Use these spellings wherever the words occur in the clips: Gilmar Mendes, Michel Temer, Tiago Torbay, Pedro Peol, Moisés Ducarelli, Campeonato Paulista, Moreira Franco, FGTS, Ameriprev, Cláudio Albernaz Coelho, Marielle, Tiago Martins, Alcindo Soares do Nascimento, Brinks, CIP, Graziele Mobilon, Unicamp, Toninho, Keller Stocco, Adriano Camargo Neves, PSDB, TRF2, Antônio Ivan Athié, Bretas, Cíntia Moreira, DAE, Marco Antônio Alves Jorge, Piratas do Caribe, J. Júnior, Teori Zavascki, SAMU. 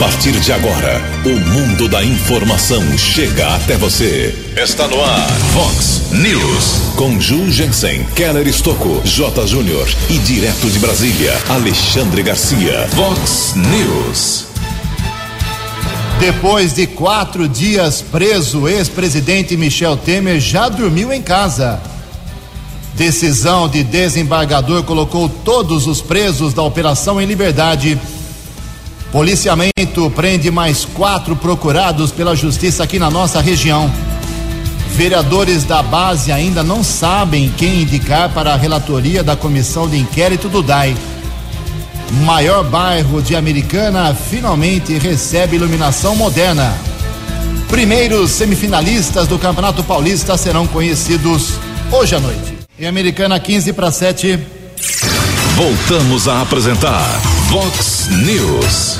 partir de agora, o mundo da informação chega até você. Está no ar, Vox News. Com Ju Jensen, Keller Stocco, J. Júnior e direto de Brasília, Alexandre Garcia. Vox News. Depois de 4 dias preso, ex-presidente Michel Temer já dormiu em casa. Decisão de desembargador colocou todos os presos da operação em liberdade. Policiamento prende mais 4 procurados pela justiça aqui na nossa região. Vereadores da base ainda não sabem quem indicar para a relatoria da comissão de inquérito do DAE. Maior bairro de Americana finalmente recebe iluminação moderna. Primeiros semifinalistas do Campeonato Paulista serão conhecidos hoje à noite. Em Americana, 6:45. Voltamos a apresentar Vox News.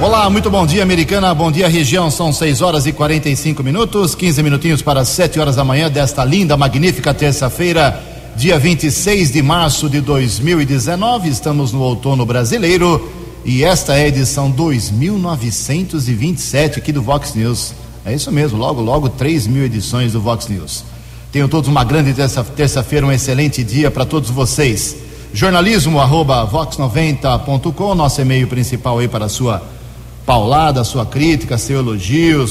Olá, muito bom dia, Americana. Bom dia, região. São 6:45, 15 minutinhos para 7 horas da manhã desta linda, magnífica terça-feira, dia 26 de março de 2019. Estamos no outono brasileiro e esta é a edição 2927 aqui do Vox News. É isso mesmo, logo 3.000 edições do Vox News. Tenham todos uma grande terça-feira, um excelente dia para todos vocês. Jornalismo@vox90.com, nosso e-mail principal aí para a sua paulada, sua crítica, seu elogio,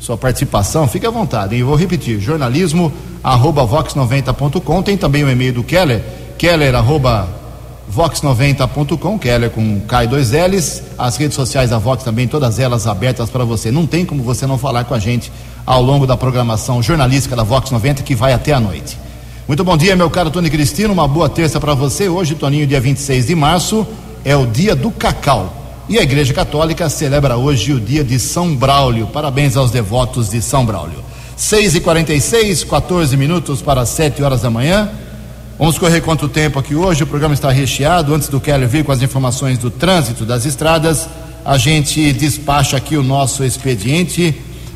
sua participação. Fique à vontade, hein? Eu vou repetir, jornalismo@vox90.com. Tem também o e-mail do Keller, keller@vox90.com, Keller com K e 2 L's. As redes sociais da Vox também, todas elas abertas para você. Não tem como você não falar com a gente ao longo da programação jornalística da Vox 90, que vai até a noite. Muito bom dia, meu caro Tony Cristino, uma boa terça para você. Hoje, Toninho, dia 26 de março, é o dia do cacau. E a Igreja Católica celebra hoje o dia de São Braulio. Parabéns aos devotos de São Braulio. 6:46, 14 minutos para 7 horas da manhã. Vamos correr quanto tempo aqui hoje, o programa está recheado. Antes do Keller vir com as informações do trânsito, das estradas, a gente despacha aqui o nosso expediente.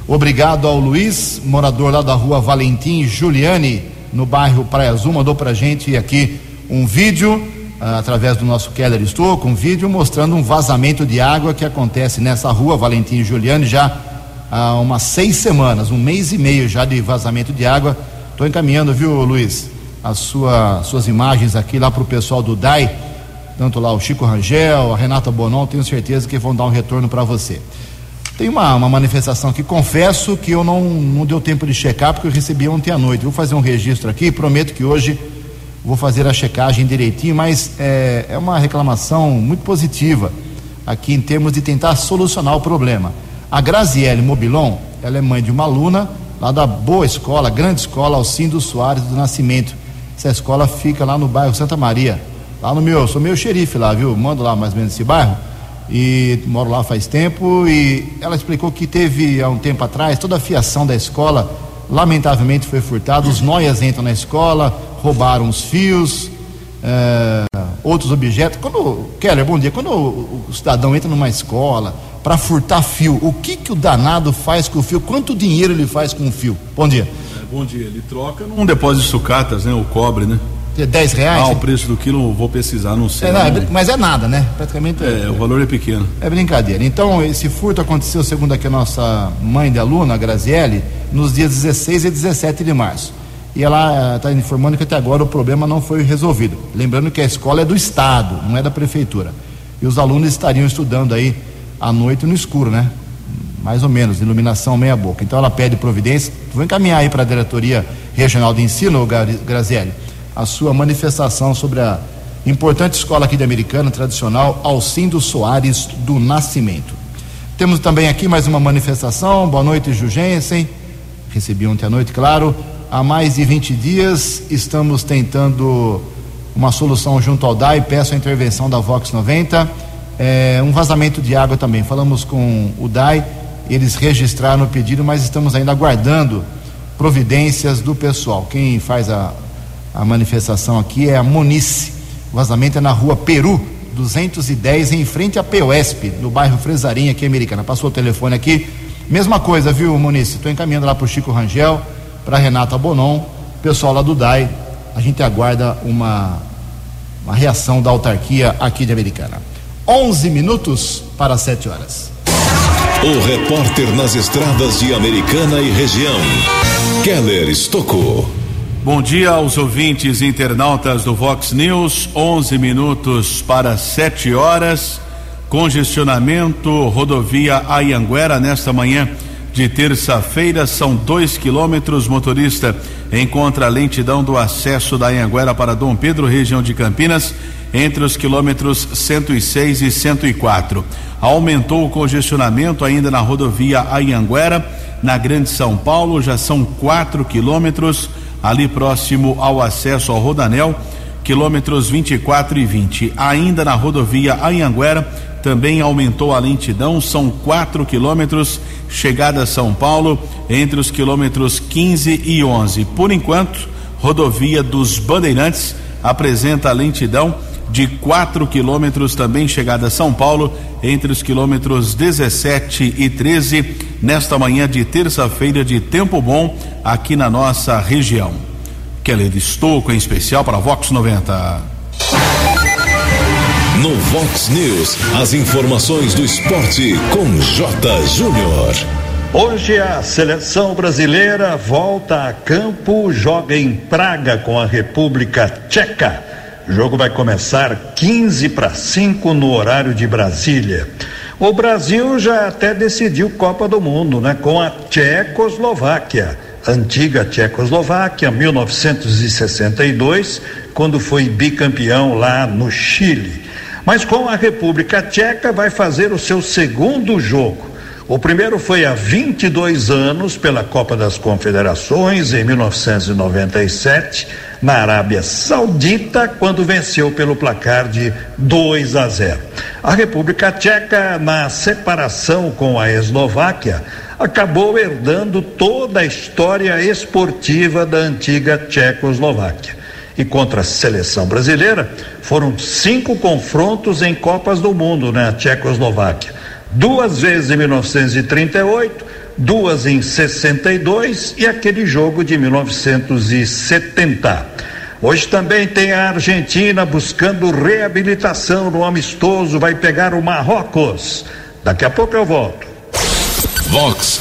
Obrigado ao Luiz, morador lá da rua Valentim Giuliani, no bairro Praia Azul, mandou pra gente aqui um vídeo, através do nosso Keller Stocco, um vídeo mostrando um vazamento de água que acontece nessa rua Valentim Giuliani já há umas 6 semanas, um mês e meio já de vazamento de água. Estou encaminhando, viu, Luiz, as suas imagens aqui lá pro pessoal do DAE, tanto lá o Chico Rangel, a Renata Bonon, tenho certeza que vão dar um retorno para você. Tem uma manifestação que confesso que eu não deu tempo de checar, porque eu recebi ontem à noite. Vou fazer um registro aqui, prometo que hoje vou fazer a checagem direitinho, mas é uma reclamação muito positiva aqui em termos de tentar solucionar o problema. A Graziele Mobilon, ela é mãe de uma aluna lá da boa escola, grande escola Alcindo Soares do Nascimento. Essa escola fica lá no bairro Santa Maria, lá no meu, sou meu xerife lá, viu? Mando lá mais ou menos esse bairro. E moro lá faz tempo, e ela explicou que teve há um tempo atrás toda a fiação da escola lamentavelmente foi furtada. Os noias entram na escola, roubaram os fios, outros objetos. Keller, bom dia. Quando o cidadão entra numa escola para furtar fio, o que o danado faz com o fio? Quanto dinheiro ele faz com o fio? Bom dia. Bom dia, ele troca num depósito de sucatas, né? O cobre, né? R$10? O preço do quilo, vou pesquisar, não sei. Mas é nada, né? Praticamente. O valor é pequeno. É brincadeira. Então, esse furto aconteceu, segundo aqui a nossa mãe de aluna, a Graziele, nos dias 16 e 17 de março. E ela está informando que até agora o problema não foi resolvido. Lembrando que a escola é do Estado, não é da Prefeitura. E os alunos estariam estudando aí à noite no escuro, né? Mais ou menos, iluminação meia boca. Então ela pede providência. Vou encaminhar aí para a Diretoria Regional de Ensino, Graziele, a sua manifestação sobre a importante escola aqui de Americana, tradicional, Alcindo Soares do Nascimento. Temos também aqui mais uma manifestação. Boa noite, Ju Jensen. Recebi ontem à noite, claro. Há mais de 20 dias estamos tentando uma solução junto ao DAE. Peço a intervenção da Vox 90. Um vazamento de água também. Falamos com o DAE, eles registraram o pedido, mas estamos ainda aguardando providências do pessoal. Quem faz a manifestação aqui é a Munice. O vazamento é na rua Peru 210, em frente à POSP, no bairro Fresarim, aqui em Americana. Passou o telefone aqui, mesma coisa, viu, Munice? Estou encaminhando lá para o Chico Rangel, para Renata Bonon, pessoal lá do DAE. A gente aguarda uma reação da autarquia aqui de Americana. 11 minutos para 7 horas. O repórter nas estradas de Americana e região, Keller Stocco. Bom dia aos ouvintes internautas do Vox News, 11 minutos para 7 horas. Congestionamento, rodovia Anhanguera, nesta manhã de terça-feira, são 2 quilômetros. Motorista encontra lentidão do acesso da Anhanguera para Dom Pedro, região de Campinas, entre os quilômetros 106 e 104. Aumentou o congestionamento ainda na rodovia Anhanguera, na Grande São Paulo, já são 4 quilômetros, ali próximo ao acesso ao Rodanel, quilômetros 24 e 20. Ainda na rodovia Anhanguera, também aumentou a lentidão, são 4 quilômetros, chegada a São Paulo, entre os quilômetros 15 e 11. Por enquanto, rodovia dos Bandeirantes apresenta lentidão de 4 quilômetros, também chegada a São Paulo, entre os quilômetros 17 e 13, nesta manhã de terça-feira de tempo bom aqui na nossa região. Keller Stocco, em especial para a Vox 90. No Vox News, as informações do esporte com J. Júnior. Hoje a seleção brasileira volta a campo, joga em Praga com a República Tcheca. O jogo vai começar 4:45 no horário de Brasília. O Brasil já até decidiu Copa do Mundo, né? Com a Tchecoslováquia, antiga Tchecoslováquia, 1962, quando foi bicampeão lá no Chile. Mas com a República Tcheca vai fazer o seu segundo jogo. O primeiro foi há 22 anos pela Copa das Confederações em 1997 na Arábia Saudita, quando venceu pelo placar de 2-0. A República Tcheca, na separação com a Eslováquia, acabou herdando toda a história esportiva da antiga Tchecoslováquia. E contra a seleção brasileira foram 5 confrontos em Copas do Mundo na Tchecoslováquia. 2 vezes em 1938, 2 em 62 e aquele jogo de 1970. Hoje também tem a Argentina buscando reabilitação no amistoso, vai pegar o Marrocos. Daqui a pouco eu volto. Vox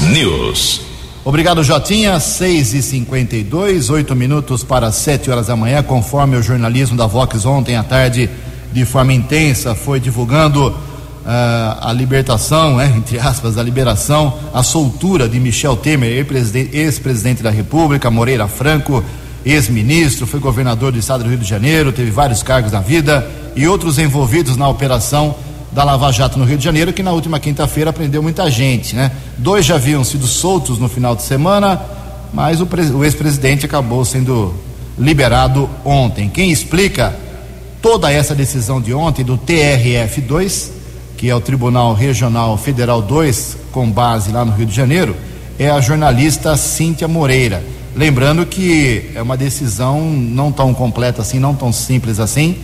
News. Obrigado, Jotinha. 6:52, 8 minutos para 7 horas da manhã, conforme o jornalismo da Vox ontem à tarde, de forma intensa, foi divulgando a libertação, entre aspas, a liberação, a soltura de Michel Temer, ex-presidente da República, Moreira Franco, ex-ministro, foi governador do estado do Rio de Janeiro, teve vários cargos na vida, e outros envolvidos na operação da Lava Jato no Rio de Janeiro, que na última quinta-feira prendeu muita gente, né? 2 já haviam sido soltos no final de semana, mas o ex-presidente acabou sendo liberado ontem. Quem explica toda essa decisão de ontem do TRF2, que é o Tribunal Regional Federal 2, com base lá no Rio de Janeiro, é a jornalista Cíntia Moreira. Lembrando que é uma decisão não tão completa assim, não tão simples assim.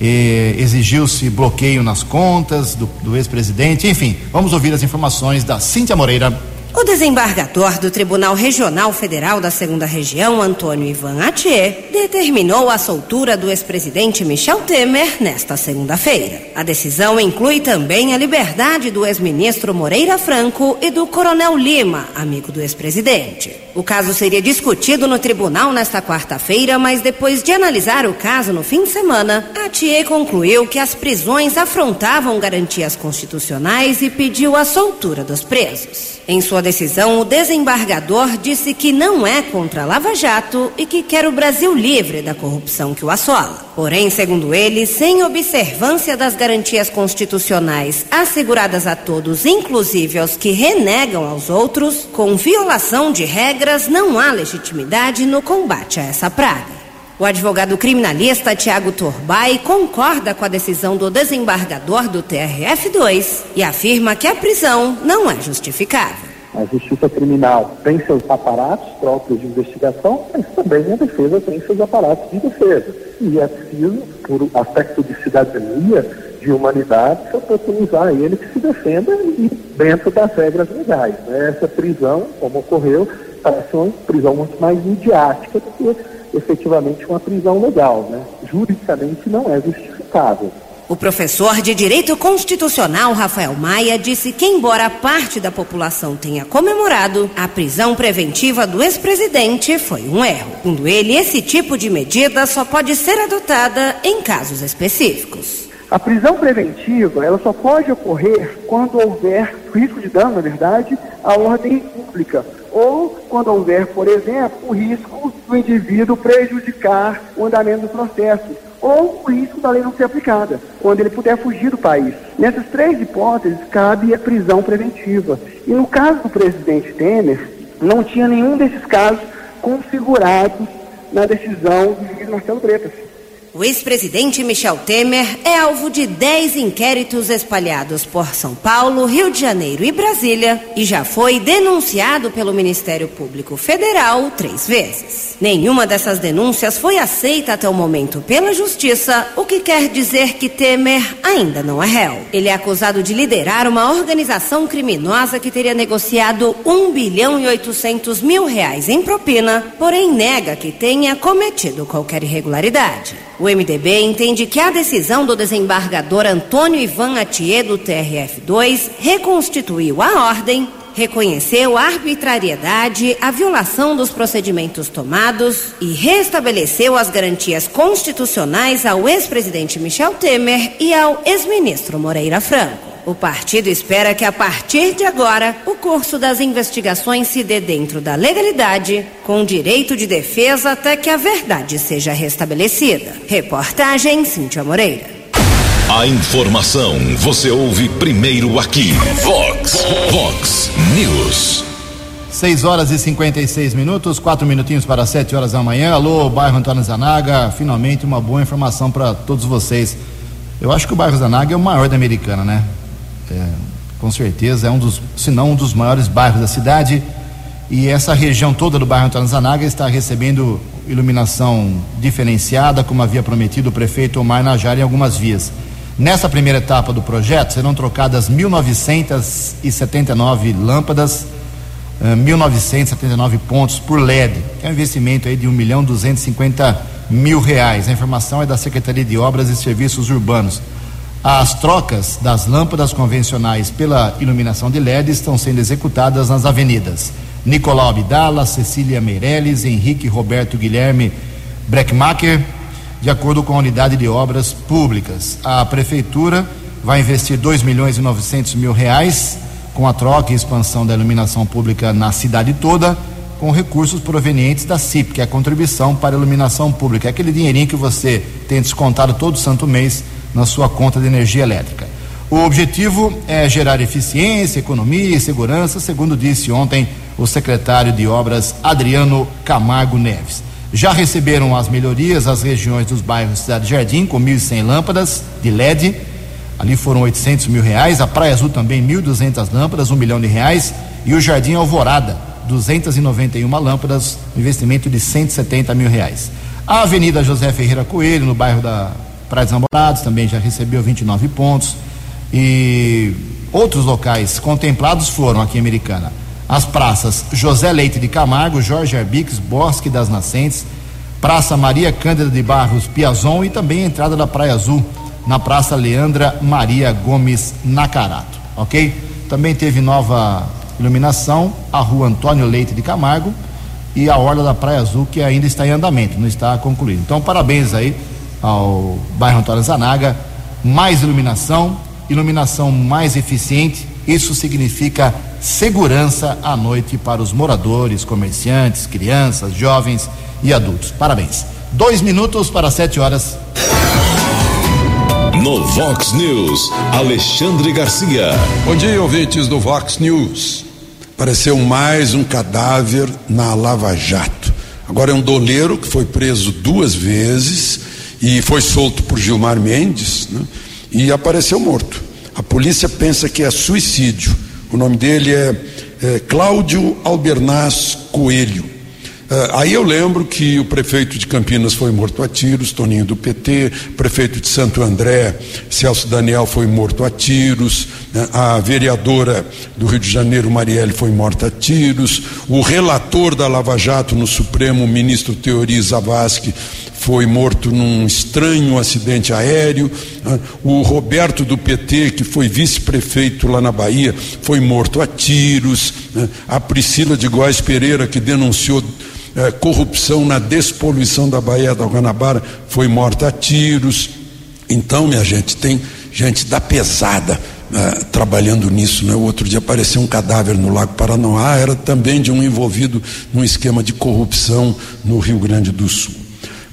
Exigiu-se bloqueio nas contas do ex-presidente. Enfim, vamos ouvir as informações da Cíntia Moreira. O desembargador do Tribunal Regional Federal da 2ª Região, Antônio Ivan Athié, determinou a soltura do ex-presidente Michel Temer nesta segunda-feira. A decisão inclui também a liberdade do ex-ministro Moreira Franco e do Coronel Lima, amigo do ex-presidente. O caso seria discutido no tribunal nesta quarta-feira, mas depois de analisar o caso no fim de semana, Athié concluiu que as prisões afrontavam garantias constitucionais e pediu a soltura dos presos. Em sua decisão, o desembargador disse que não é contra a Lava Jato e que quer o Brasil livre da corrupção que o assola. Porém, segundo ele, sem observância das garantias constitucionais asseguradas a todos, inclusive aos que renegam aos outros, com violação de regras, não há legitimidade no combate a essa praga. O advogado criminalista Tiago Torbay concorda com a decisão do desembargador do TRF2 e afirma que a prisão não é justificável. A justiça criminal tem seus aparatos próprios de investigação, mas também a defesa tem seus aparatos de defesa. E é preciso, por aspecto de cidadania, de humanidade, se oportunizar ele que se defenda e dentro das regras legais. Essa prisão, como ocorreu, parece uma prisão muito mais midiática do que efetivamente uma prisão legal, juridicamente não é justificável. O professor de Direito Constitucional, Rafael Maia, disse que, embora parte da população tenha comemorado, a prisão preventiva do ex-presidente foi um erro. Segundo ele, esse tipo de medida só pode ser adotada em casos específicos. A prisão preventiva, ela só pode ocorrer quando houver risco de dano, na verdade, à ordem pública. Ou quando houver, por exemplo, o risco do indivíduo prejudicar o andamento do processo. Ou o risco da lei não ser aplicada, quando ele puder fugir do país. Nessas três hipóteses, cabe a prisão preventiva. E no caso do presidente Temer, não tinha nenhum desses casos configurados na decisão do juiz Marcelo Preta. O ex-presidente Michel Temer é alvo de 10 inquéritos espalhados por São Paulo, Rio de Janeiro e Brasília e já foi denunciado pelo Ministério Público Federal 3 vezes. Nenhuma dessas denúncias foi aceita até o momento pela Justiça, o que quer dizer que Temer ainda não é réu. Ele é acusado de liderar uma organização criminosa que teria negociado R$1,8 bilhão em propina, porém nega que tenha cometido qualquer irregularidade. O MDB entende que a decisão do desembargador Antônio Ivan Athié do TRF2 reconstituiu a ordem, reconheceu a arbitrariedade, a violação dos procedimentos tomados e restabeleceu as garantias constitucionais ao ex-presidente Michel Temer e ao ex-ministro Moreira Franco. O partido espera que, a partir de agora, o curso das investigações se dê dentro da legalidade, com direito de defesa até que a verdade seja restabelecida. Reportagem Cíntia Moreira. A informação você ouve primeiro aqui. Vox News. 6:56, 4 minutinhos para 7h da manhã. Alô, bairro Antônio Zanaga, finalmente uma boa informação para todos vocês. Eu acho que o bairro Zanaga é o maior da Americana, né? Com certeza é um dos, se não um dos maiores bairros da cidade, e essa região toda do bairro Antônio Zanaga está recebendo iluminação diferenciada, como havia prometido o prefeito Omar Najar, em algumas vias. Nessa primeira etapa do projeto serão trocadas 1.979 lâmpadas, 1.979 pontos por LED, que é um investimento aí de R$1.250.000. A informação é da Secretaria de Obras e Serviços Urbanos. As trocas das lâmpadas convencionais pela iluminação de LED estão sendo executadas nas avenidas Nicolau Abdala, Cecília Meirelles, Henrique Roberto Guilherme Breckmacher, de acordo com a Unidade de Obras Públicas. A Prefeitura vai investir R$2.900.000 com a troca e expansão da iluminação pública na cidade toda, com recursos provenientes da CIP, que é a Contribuição para a Iluminação Pública. É aquele dinheirinho que você tem descontado todo santo mês na sua conta de energia elétrica. O objetivo é gerar eficiência, economia e segurança, segundo disse ontem o secretário de Obras Adriano Camargo Neves. Já receberam as melhorias as regiões dos bairros Cidade Jardim, com 1.100 lâmpadas de LED, ali foram R$800.000, a Praia Azul também 1.200 lâmpadas, R$1 milhão, e o Jardim Alvorada, 291 lâmpadas, investimento de R$170 mil. A Avenida José Ferreira Coelho, no bairro da Praia dos Namorados, também já recebeu 29 pontos, e outros locais contemplados foram aqui em Americana as praças José Leite de Camargo, Jorge Arbix, Bosque das Nascentes, Praça Maria Cândida de Barros Piazon e também a entrada da Praia Azul na Praça Leandra Maria Gomes Nacarato, ok? Também teve nova iluminação a Rua Antônio Leite de Camargo e a Orla da Praia Azul, que ainda está em andamento, não está concluída. Então parabéns aí ao bairro Antônio Zanaga, mais iluminação mais eficiente, isso significa segurança à noite para os moradores, comerciantes, crianças, jovens e adultos. Parabéns. 2 minutos para 7h. No Vox News, Alexandre Garcia. Bom dia, ouvintes do Vox News. Apareceu mais um cadáver na Lava Jato. Agora é um doleiro que foi preso 2 vezes e foi solto por Gilmar Mendes, né? E apareceu morto. A polícia pensa que é suicídio. O nome dele é Cláudio Albernaz Coelho. Aí eu lembro que o prefeito de Campinas foi morto a tiros, Toninho do PT, prefeito de Santo André, Celso Daniel, foi morto a tiros, a vereadora do Rio de Janeiro, Marielle, foi morta a tiros, o relator da Lava Jato no Supremo, o ministro Teori Zavascki, foi morto num estranho acidente aéreo. O Roberto do PT, que foi vice-prefeito lá na Bahia, foi morto a tiros. A Priscila de Góes Pereira, que denunciou corrupção na despoluição da Baía da Guanabara, foi morta a tiros. Então, minha gente, tem gente da pesada trabalhando nisso, né? Outro dia apareceu um cadáver no Lago Paranoá, era também de um envolvido num esquema de corrupção no Rio Grande do Sul.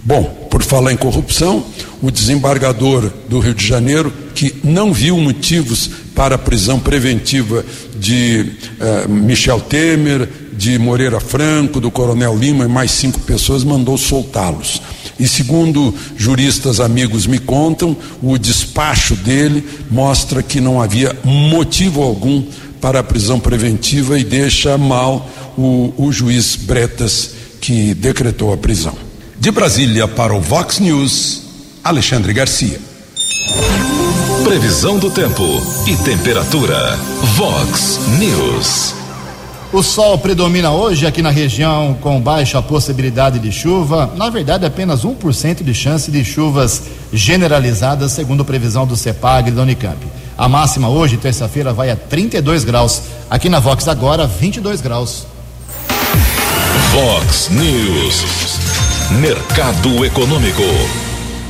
Bom, por falar em corrupção, o desembargador do Rio de Janeiro, que não viu motivos para a prisão preventiva de Michel Temer, de Moreira Franco, do Coronel Lima e mais 5 pessoas, mandou soltá-los. E segundo juristas amigos me contam, o despacho dele mostra que não havia motivo algum para a prisão preventiva e deixa mal o juiz Bretas, que decretou a prisão. De Brasília para o Vox News, Alexandre Garcia. Previsão do tempo e temperatura. Vox News. O sol predomina hoje aqui na região, com baixa possibilidade de chuva. Na verdade, apenas 1% de chance de chuvas generalizadas, segundo a previsão do CEPAG e da Unicamp. A máxima hoje, terça-feira, vai a 32 graus. Aqui na Vox agora, 22 graus. Vox News. Mercado Econômico.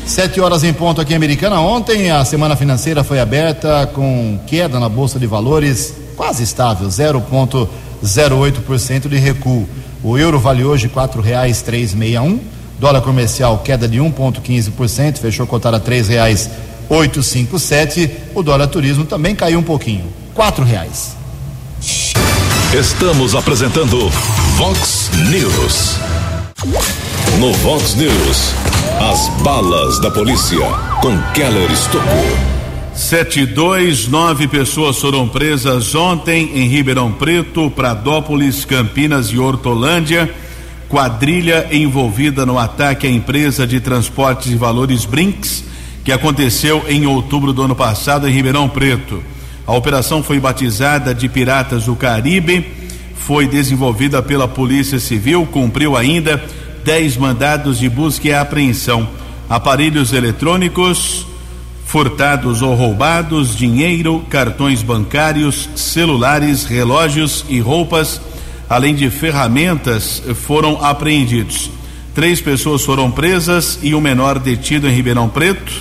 7 horas em ponto aqui em Americana. Ontem a semana financeira foi aberta com queda na Bolsa de Valores, quase estável, 0,08% de recuo. O euro vale hoje R$4,361. Dólar comercial queda de 1,15%, fechou cotado a R$3,857. O dólar turismo também caiu um pouquinho, R$4. Estamos apresentando Vox News. No Vox News, as balas da polícia com Keller Stocco. 729 pessoas foram presas ontem em Ribeirão Preto, Pradópolis, Campinas e Hortolândia. Quadrilha envolvida no ataque à empresa de transportes de valores Brinks, que aconteceu em outubro do ano passado em Ribeirão Preto. A operação foi batizada de Piratas do Caribe, foi desenvolvida pela Polícia Civil, cumpriu ainda 10 mandados de busca e apreensão, aparelhos eletrônicos furtados ou roubados, dinheiro, cartões bancários, celulares, relógios e roupas, além de ferramentas, foram apreendidos. 3 pessoas foram presas e um menor detido em Ribeirão Preto.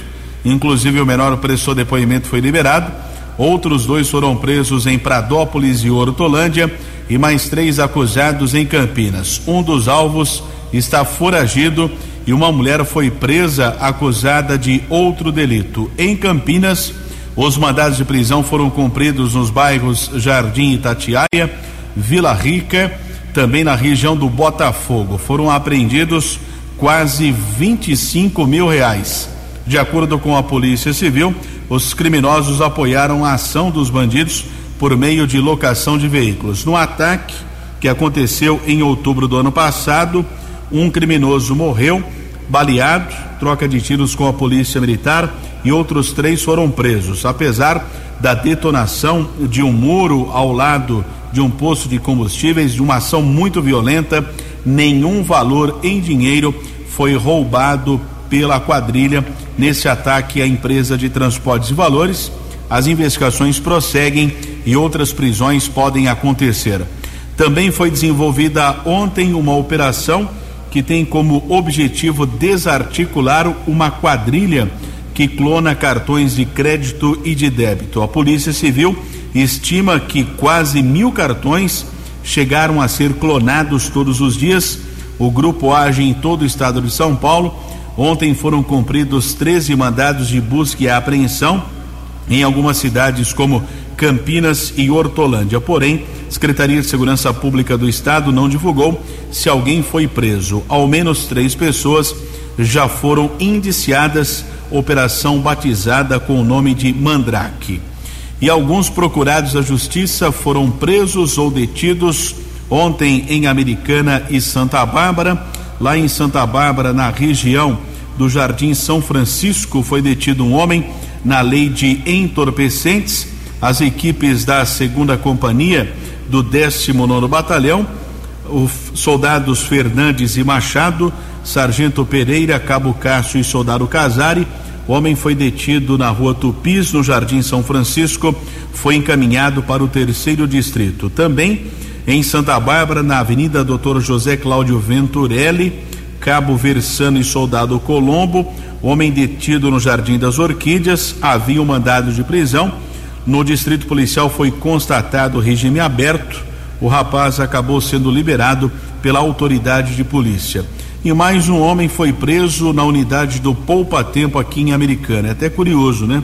Inclusive, o menor prestou depoimento, foi liberado. Outros 2 foram presos em Pradópolis e Hortolândia e mais 3 acusados em Campinas. Um dos alvos está foragido e uma mulher foi presa acusada de outro delito. Em Campinas, os mandados de prisão foram cumpridos nos bairros Jardim Itatiaia, Vila Rica, também na região do Botafogo. Foram apreendidos quase R$25 mil. De acordo com a Polícia Civil, os criminosos apoiaram a ação dos bandidos por meio de locação de veículos. No ataque que aconteceu em outubro do ano passado, um criminoso morreu, baleado, troca de tiros com a polícia militar, e outros 3 foram presos. Apesar da detonação de um muro ao lado de um posto de combustíveis, de uma ação muito violenta, nenhum valor em dinheiro foi roubado pela quadrilha nesse ataque à empresa de transportes e valores. As investigações prosseguem e outras prisões podem acontecer. Também foi desenvolvida ontem uma operação que tem como objetivo desarticular uma quadrilha que clona cartões de crédito e de débito. A Polícia Civil estima que quase 1.000 cartões chegaram a ser clonados todos os dias. O grupo age em todo o estado de São Paulo. Ontem foram cumpridos 13 mandados de busca e apreensão em algumas cidades como Campinas e Hortolândia. Porém, Secretaria de Segurança Pública do Estado não divulgou se alguém foi preso. Ao menos 3 pessoas já foram indiciadas, operação batizada com o nome de Mandrake. E alguns procurados da Justiça foram presos ou detidos ontem em Americana e Santa Bárbara. Lá em Santa Bárbara, na região do Jardim São Francisco, foi detido um homem na lei de entorpecentes. As equipes da 2ª Companhia do 19º Batalhão, os soldados Fernandes e Machado, Sargento Pereira, Cabo Cássio e Soldado Casari. O homem foi detido na rua Tupis, no Jardim São Francisco, foi encaminhado para o 3º distrito. Também em Santa Bárbara, na Avenida Dr. José Cláudio Venturelli, Cabo Versano e Soldado Colombo, homem detido no Jardim das Orquídeas, havia um mandado de prisão. No distrito policial foi constatado regime aberto. O rapaz acabou sendo liberado pela autoridade de polícia. E mais um homem foi preso na unidade do Poupa Tempo aqui em Americana. É até curioso, né?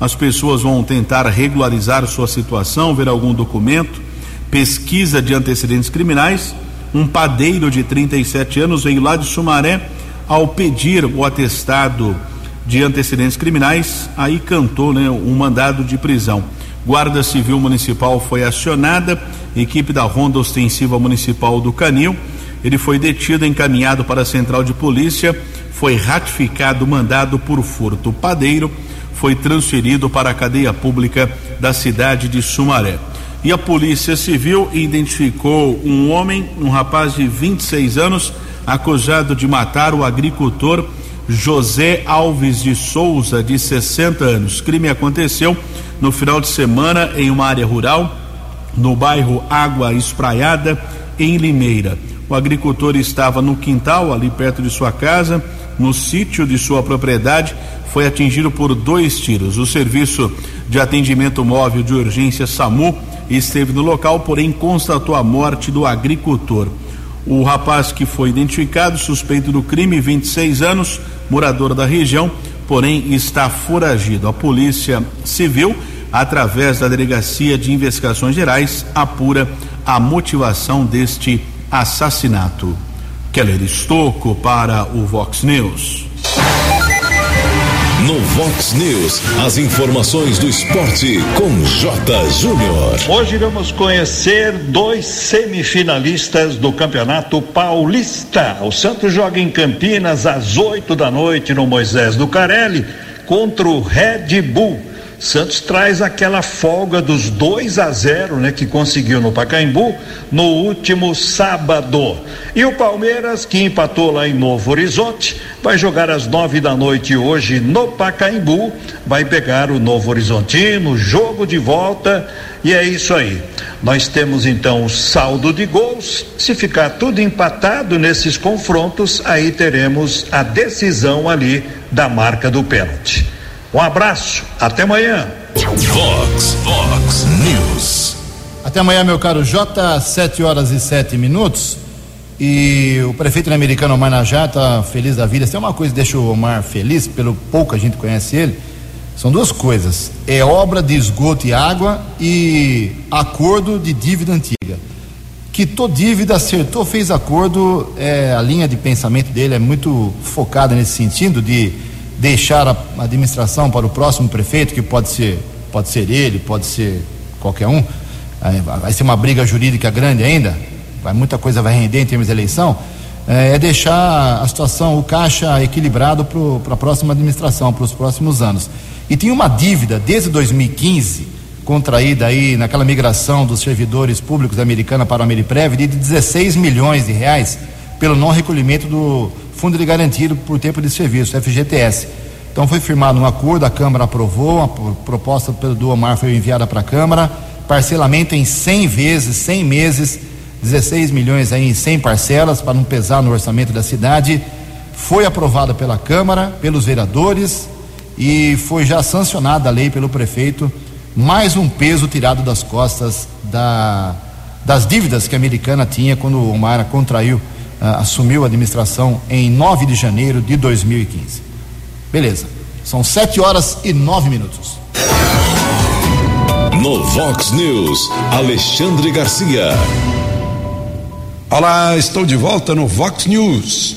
As pessoas vão tentar regularizar sua situação, ver algum documento, pesquisa de antecedentes criminais. Um padeiro de 37 anos veio lá de Sumaré ao pedir o atestado de antecedentes criminais, aí cantou, né, um mandado de prisão. Guarda Civil Municipal foi acionada, equipe da Ronda Ostensiva Municipal do Canil. Ele foi detido, encaminhado para a Central de Polícia, foi ratificado o mandado por furto. O padeiro foi transferido para a cadeia pública da cidade de Sumaré. E a Polícia Civil identificou um homem, um rapaz de 26 anos, acusado de matar o agricultor José Alves de Souza, de 60 anos. O crime aconteceu no final de semana em uma área rural, no bairro Água Espraiada, em Limeira. O agricultor estava no quintal, ali perto de sua casa, no sítio de sua propriedade, foi atingido por 2 tiros. O serviço de atendimento móvel de urgência SAMU esteve no local, porém constatou a morte do agricultor. O rapaz que foi identificado, suspeito do crime, 26 anos, morador da região, porém está foragido. A Polícia Civil, através da Delegacia de Investigações Gerais, apura a motivação deste assassinato. Keller Stocco para o Vox News. No Vox News, as informações do esporte com J. Júnior. Hoje vamos conhecer 2 semifinalistas do Campeonato Paulista. O Santos joga em Campinas às 20h no Moisés Ducarelli contra o Red Bull. Santos traz aquela folga dos 2-0, né, que conseguiu no Pacaembu no último sábado. E o Palmeiras, que empatou lá em Novo Horizonte, vai jogar às 21h hoje no Pacaembu, vai pegar o Novo Horizontino, jogo de volta, e é isso aí. Nós temos então o saldo de gols. Se ficar tudo empatado nesses confrontos, aí teremos a decisão ali da marca do pênalti. Um abraço, até amanhã. Vox News. Até amanhã, meu caro Jota, 7h07. E o prefeito americano Omar Najar tá feliz da vida. Se tem uma coisa que deixa o Omar feliz, pelo pouco a gente conhece ele, são 2 coisas: é obra de esgoto e água e acordo de dívida antiga. Quitou dívida, acertou, fez acordo. A linha de pensamento dele é muito focada nesse sentido de deixar a administração para o próximo prefeito, que pode ser ele, pode ser qualquer um. Vai ser uma briga jurídica grande ainda, muita coisa vai render em termos de eleição. É deixar a situação, o caixa equilibrado para a próxima administração, para os próximos anos. E tem uma dívida desde 2015 contraída aí naquela migração dos servidores públicos da Americana para o Ameriprev de 16 milhões de reais pelo não recolhimento do Fundo de Garantia por Tempo de Serviço, FGTS. Então foi firmado um acordo, a Câmara aprovou, a proposta do Omar foi enviada para a Câmara, parcelamento em 100 vezes, 100 meses, 16 milhões aí em 100 parcelas, para não pesar no orçamento da cidade. Foi aprovada pela Câmara, pelos vereadores, e foi já sancionada a lei pelo prefeito. Mais um peso tirado das costas das dívidas que a Americana tinha quando o Omar contraiu, assumiu a administração em 9 de janeiro de 2015. Beleza, são 7h09. No Vox News, Alexandre Garcia. Olá, estou de volta no Vox News.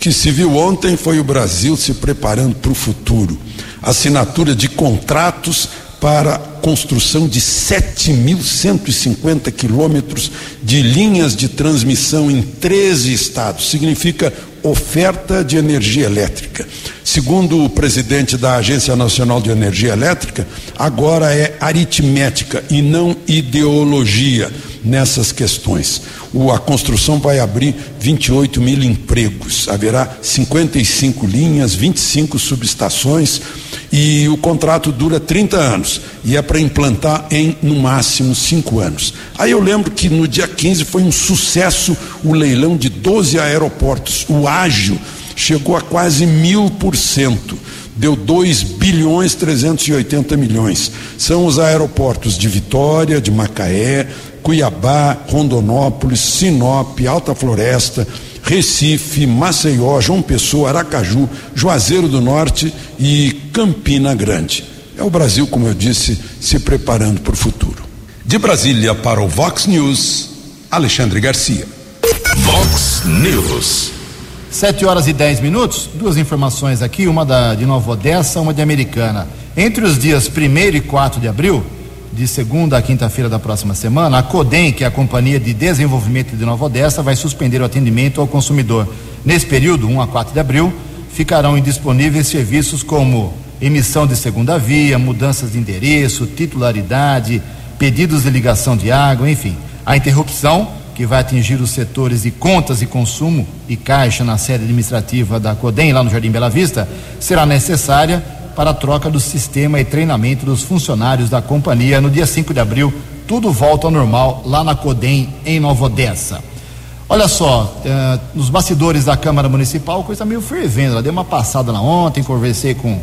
Que se viu ontem foi o Brasil se preparando para o futuro. Assinatura de contratos para construção de 7.150 quilômetros de linhas de transmissão em 13 estados. Significa oferta de energia elétrica. Segundo o presidente da Agência Nacional de Energia Elétrica, agora é aritmética e não ideologia. nessas questões. A construção vai abrir 28 mil empregos, haverá 55 linhas, 25 subestações, e o contrato dura 30 anos e é para implantar em, no máximo, 5 anos. Aí eu lembro que no dia 15 foi um sucesso o leilão de 12 aeroportos, o ágio chegou a quase 1000%, deu 2.380 bilhões. São os aeroportos de Vitória, de Macaé, Cuiabá, Rondonópolis, Sinop, Alta Floresta, Recife, Maceió, João Pessoa, Aracaju, Juazeiro do Norte e Campina Grande. É o Brasil, como eu disse, se preparando para o futuro. De Brasília para o Vox News, Alexandre Garcia. Vox News. 7:10, duas informações aqui, uma de Nova Odessa, uma de Americana. Entre os dias 1º e 4 de abril, de segunda a quinta-feira da próxima semana, a Codem, que é a Companhia de Desenvolvimento de Nova Odessa, vai suspender o atendimento ao consumidor. Nesse período, 1 a 4 de abril, ficarão indisponíveis serviços como emissão de segunda via, mudanças de endereço, titularidade, pedidos de ligação de água, enfim. A interrupção, que vai atingir os setores de contas e consumo e caixa na sede administrativa da Codem, lá no Jardim Bela Vista, será necessária para a troca do sistema e treinamento dos funcionários da companhia. No dia 5 de abril, tudo volta ao normal lá na Codem, em Nova Odessa. Olha só, nos bastidores da Câmara Municipal, coisa meio fervendo. Ela deu uma passada lá ontem, conversei com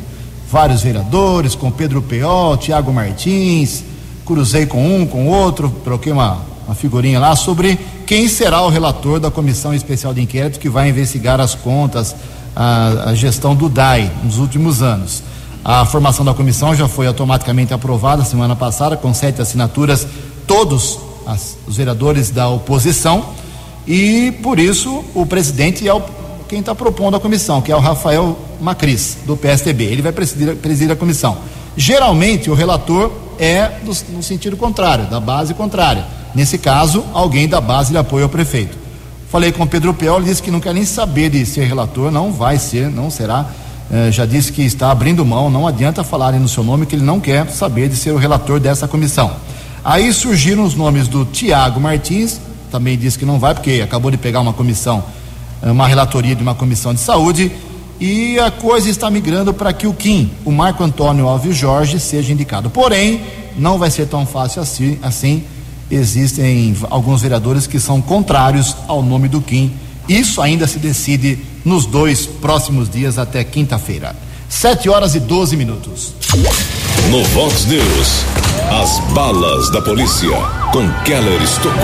vários vereadores, com Pedro Peol, Tiago Martins, cruzei com um, com outro, troquei uma figurinha lá sobre quem será o relator da Comissão Especial de Inquérito que vai investigar as contas, a gestão do DAE nos últimos anos. A formação da comissão já foi automaticamente aprovada semana passada, com 7 assinaturas, todos os vereadores da oposição, e por isso o presidente é quem está propondo a comissão, que é o Rafael Macris, do PSDB. Ele vai presidir a comissão. Geralmente o relator é no sentido contrário, da base contrária. Nesse caso, alguém da base de apoio ao prefeito. Falei com o Pedro Peol, ele disse que não quer nem saber de ser relator, não vai ser, não será. Já disse que está abrindo mão, não adianta falarem no seu nome, que ele não quer saber de ser o relator dessa comissão. Aí surgiram os nomes do Tiago Martins, também disse que não vai, porque acabou de pegar uma relatoria de uma comissão de saúde, e a coisa está migrando para que o Marco Antônio Alves Jorge, seja indicado. Porém, não vai ser tão fácil assim. Existem alguns vereadores que são contrários ao nome do Kim. Isso ainda se decide nos 2 próximos dias até quinta-feira. 7:12. No Vox News, as balas da polícia com Keller Stocco.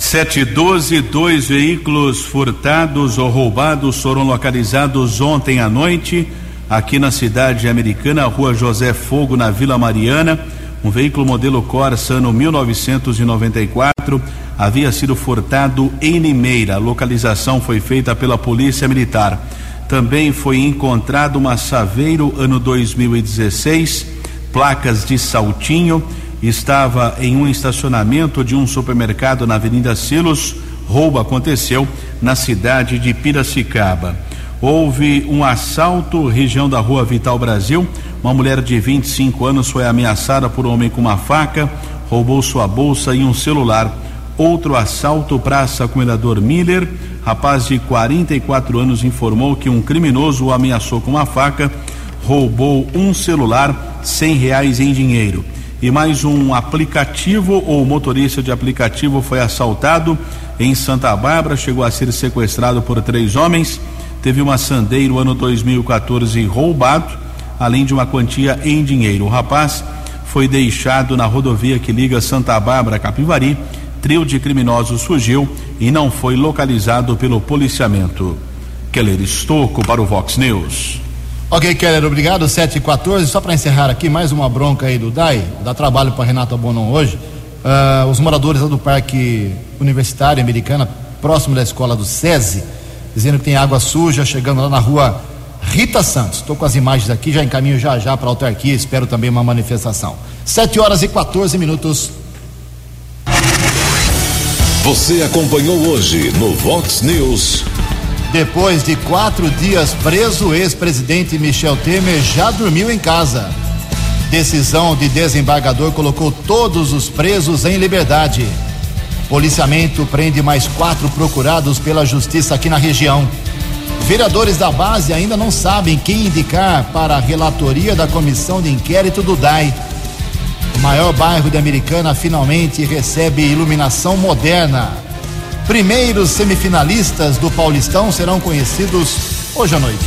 7:12, 2 veículos furtados ou roubados foram localizados ontem à noite aqui na cidade americana, Rua José Fogo, na Vila Mariana. Um veículo modelo Corsa, ano 1994, havia sido furtado em Limeira. A localização foi feita pela Polícia Militar. Também foi encontrado uma Saveiro, ano 2016, placas de Saltinho. Estava em um estacionamento de um supermercado na Avenida Silos. Roubo aconteceu na cidade de Piracicaba. Houve um assalto, região da Rua Vital Brasil. Uma mulher de 25 anos foi ameaçada por um homem com uma faca, roubou sua bolsa e um celular. Outro assalto, Praça Acumulador Miller. Rapaz de 44 anos informou que um criminoso o ameaçou com uma faca, roubou um celular, R$100 em dinheiro. E mais um aplicativo ou motorista de aplicativo foi assaltado em Santa Bárbara, chegou a ser sequestrado por 3 homens. Teve uma Sandero, ano 2014, roubado, além de uma quantia em dinheiro. O rapaz foi deixado na rodovia que liga Santa Bárbara a Capivari. Trio de criminosos fugiu e não foi localizado pelo policiamento. Keller Stocco para o Vox News. Ok, Keller, obrigado. 7:14, só para encerrar aqui, mais uma bronca aí do DAE, dá trabalho para Renata Bonon hoje. Os moradores lá do Parque Universitário Americana, próximo da escola do SESI, dizendo que tem água suja, chegando lá na Rua Rita Santos. Estou com as imagens aqui, já encaminho já para a autarquia, espero também uma manifestação. 7:14. Você acompanhou hoje no Vox News. Depois de 4 dias preso, o ex-presidente Michel Temer já dormiu em casa. Decisão de desembargador colocou todos os presos em liberdade. Policiamento prende mais 4 procurados pela justiça aqui na região. Vereadores da base ainda não sabem quem indicar para a relatoria da comissão de inquérito do DAE. O maior bairro de Americana finalmente recebe iluminação moderna. Primeiros semifinalistas do Paulistão serão conhecidos hoje à noite.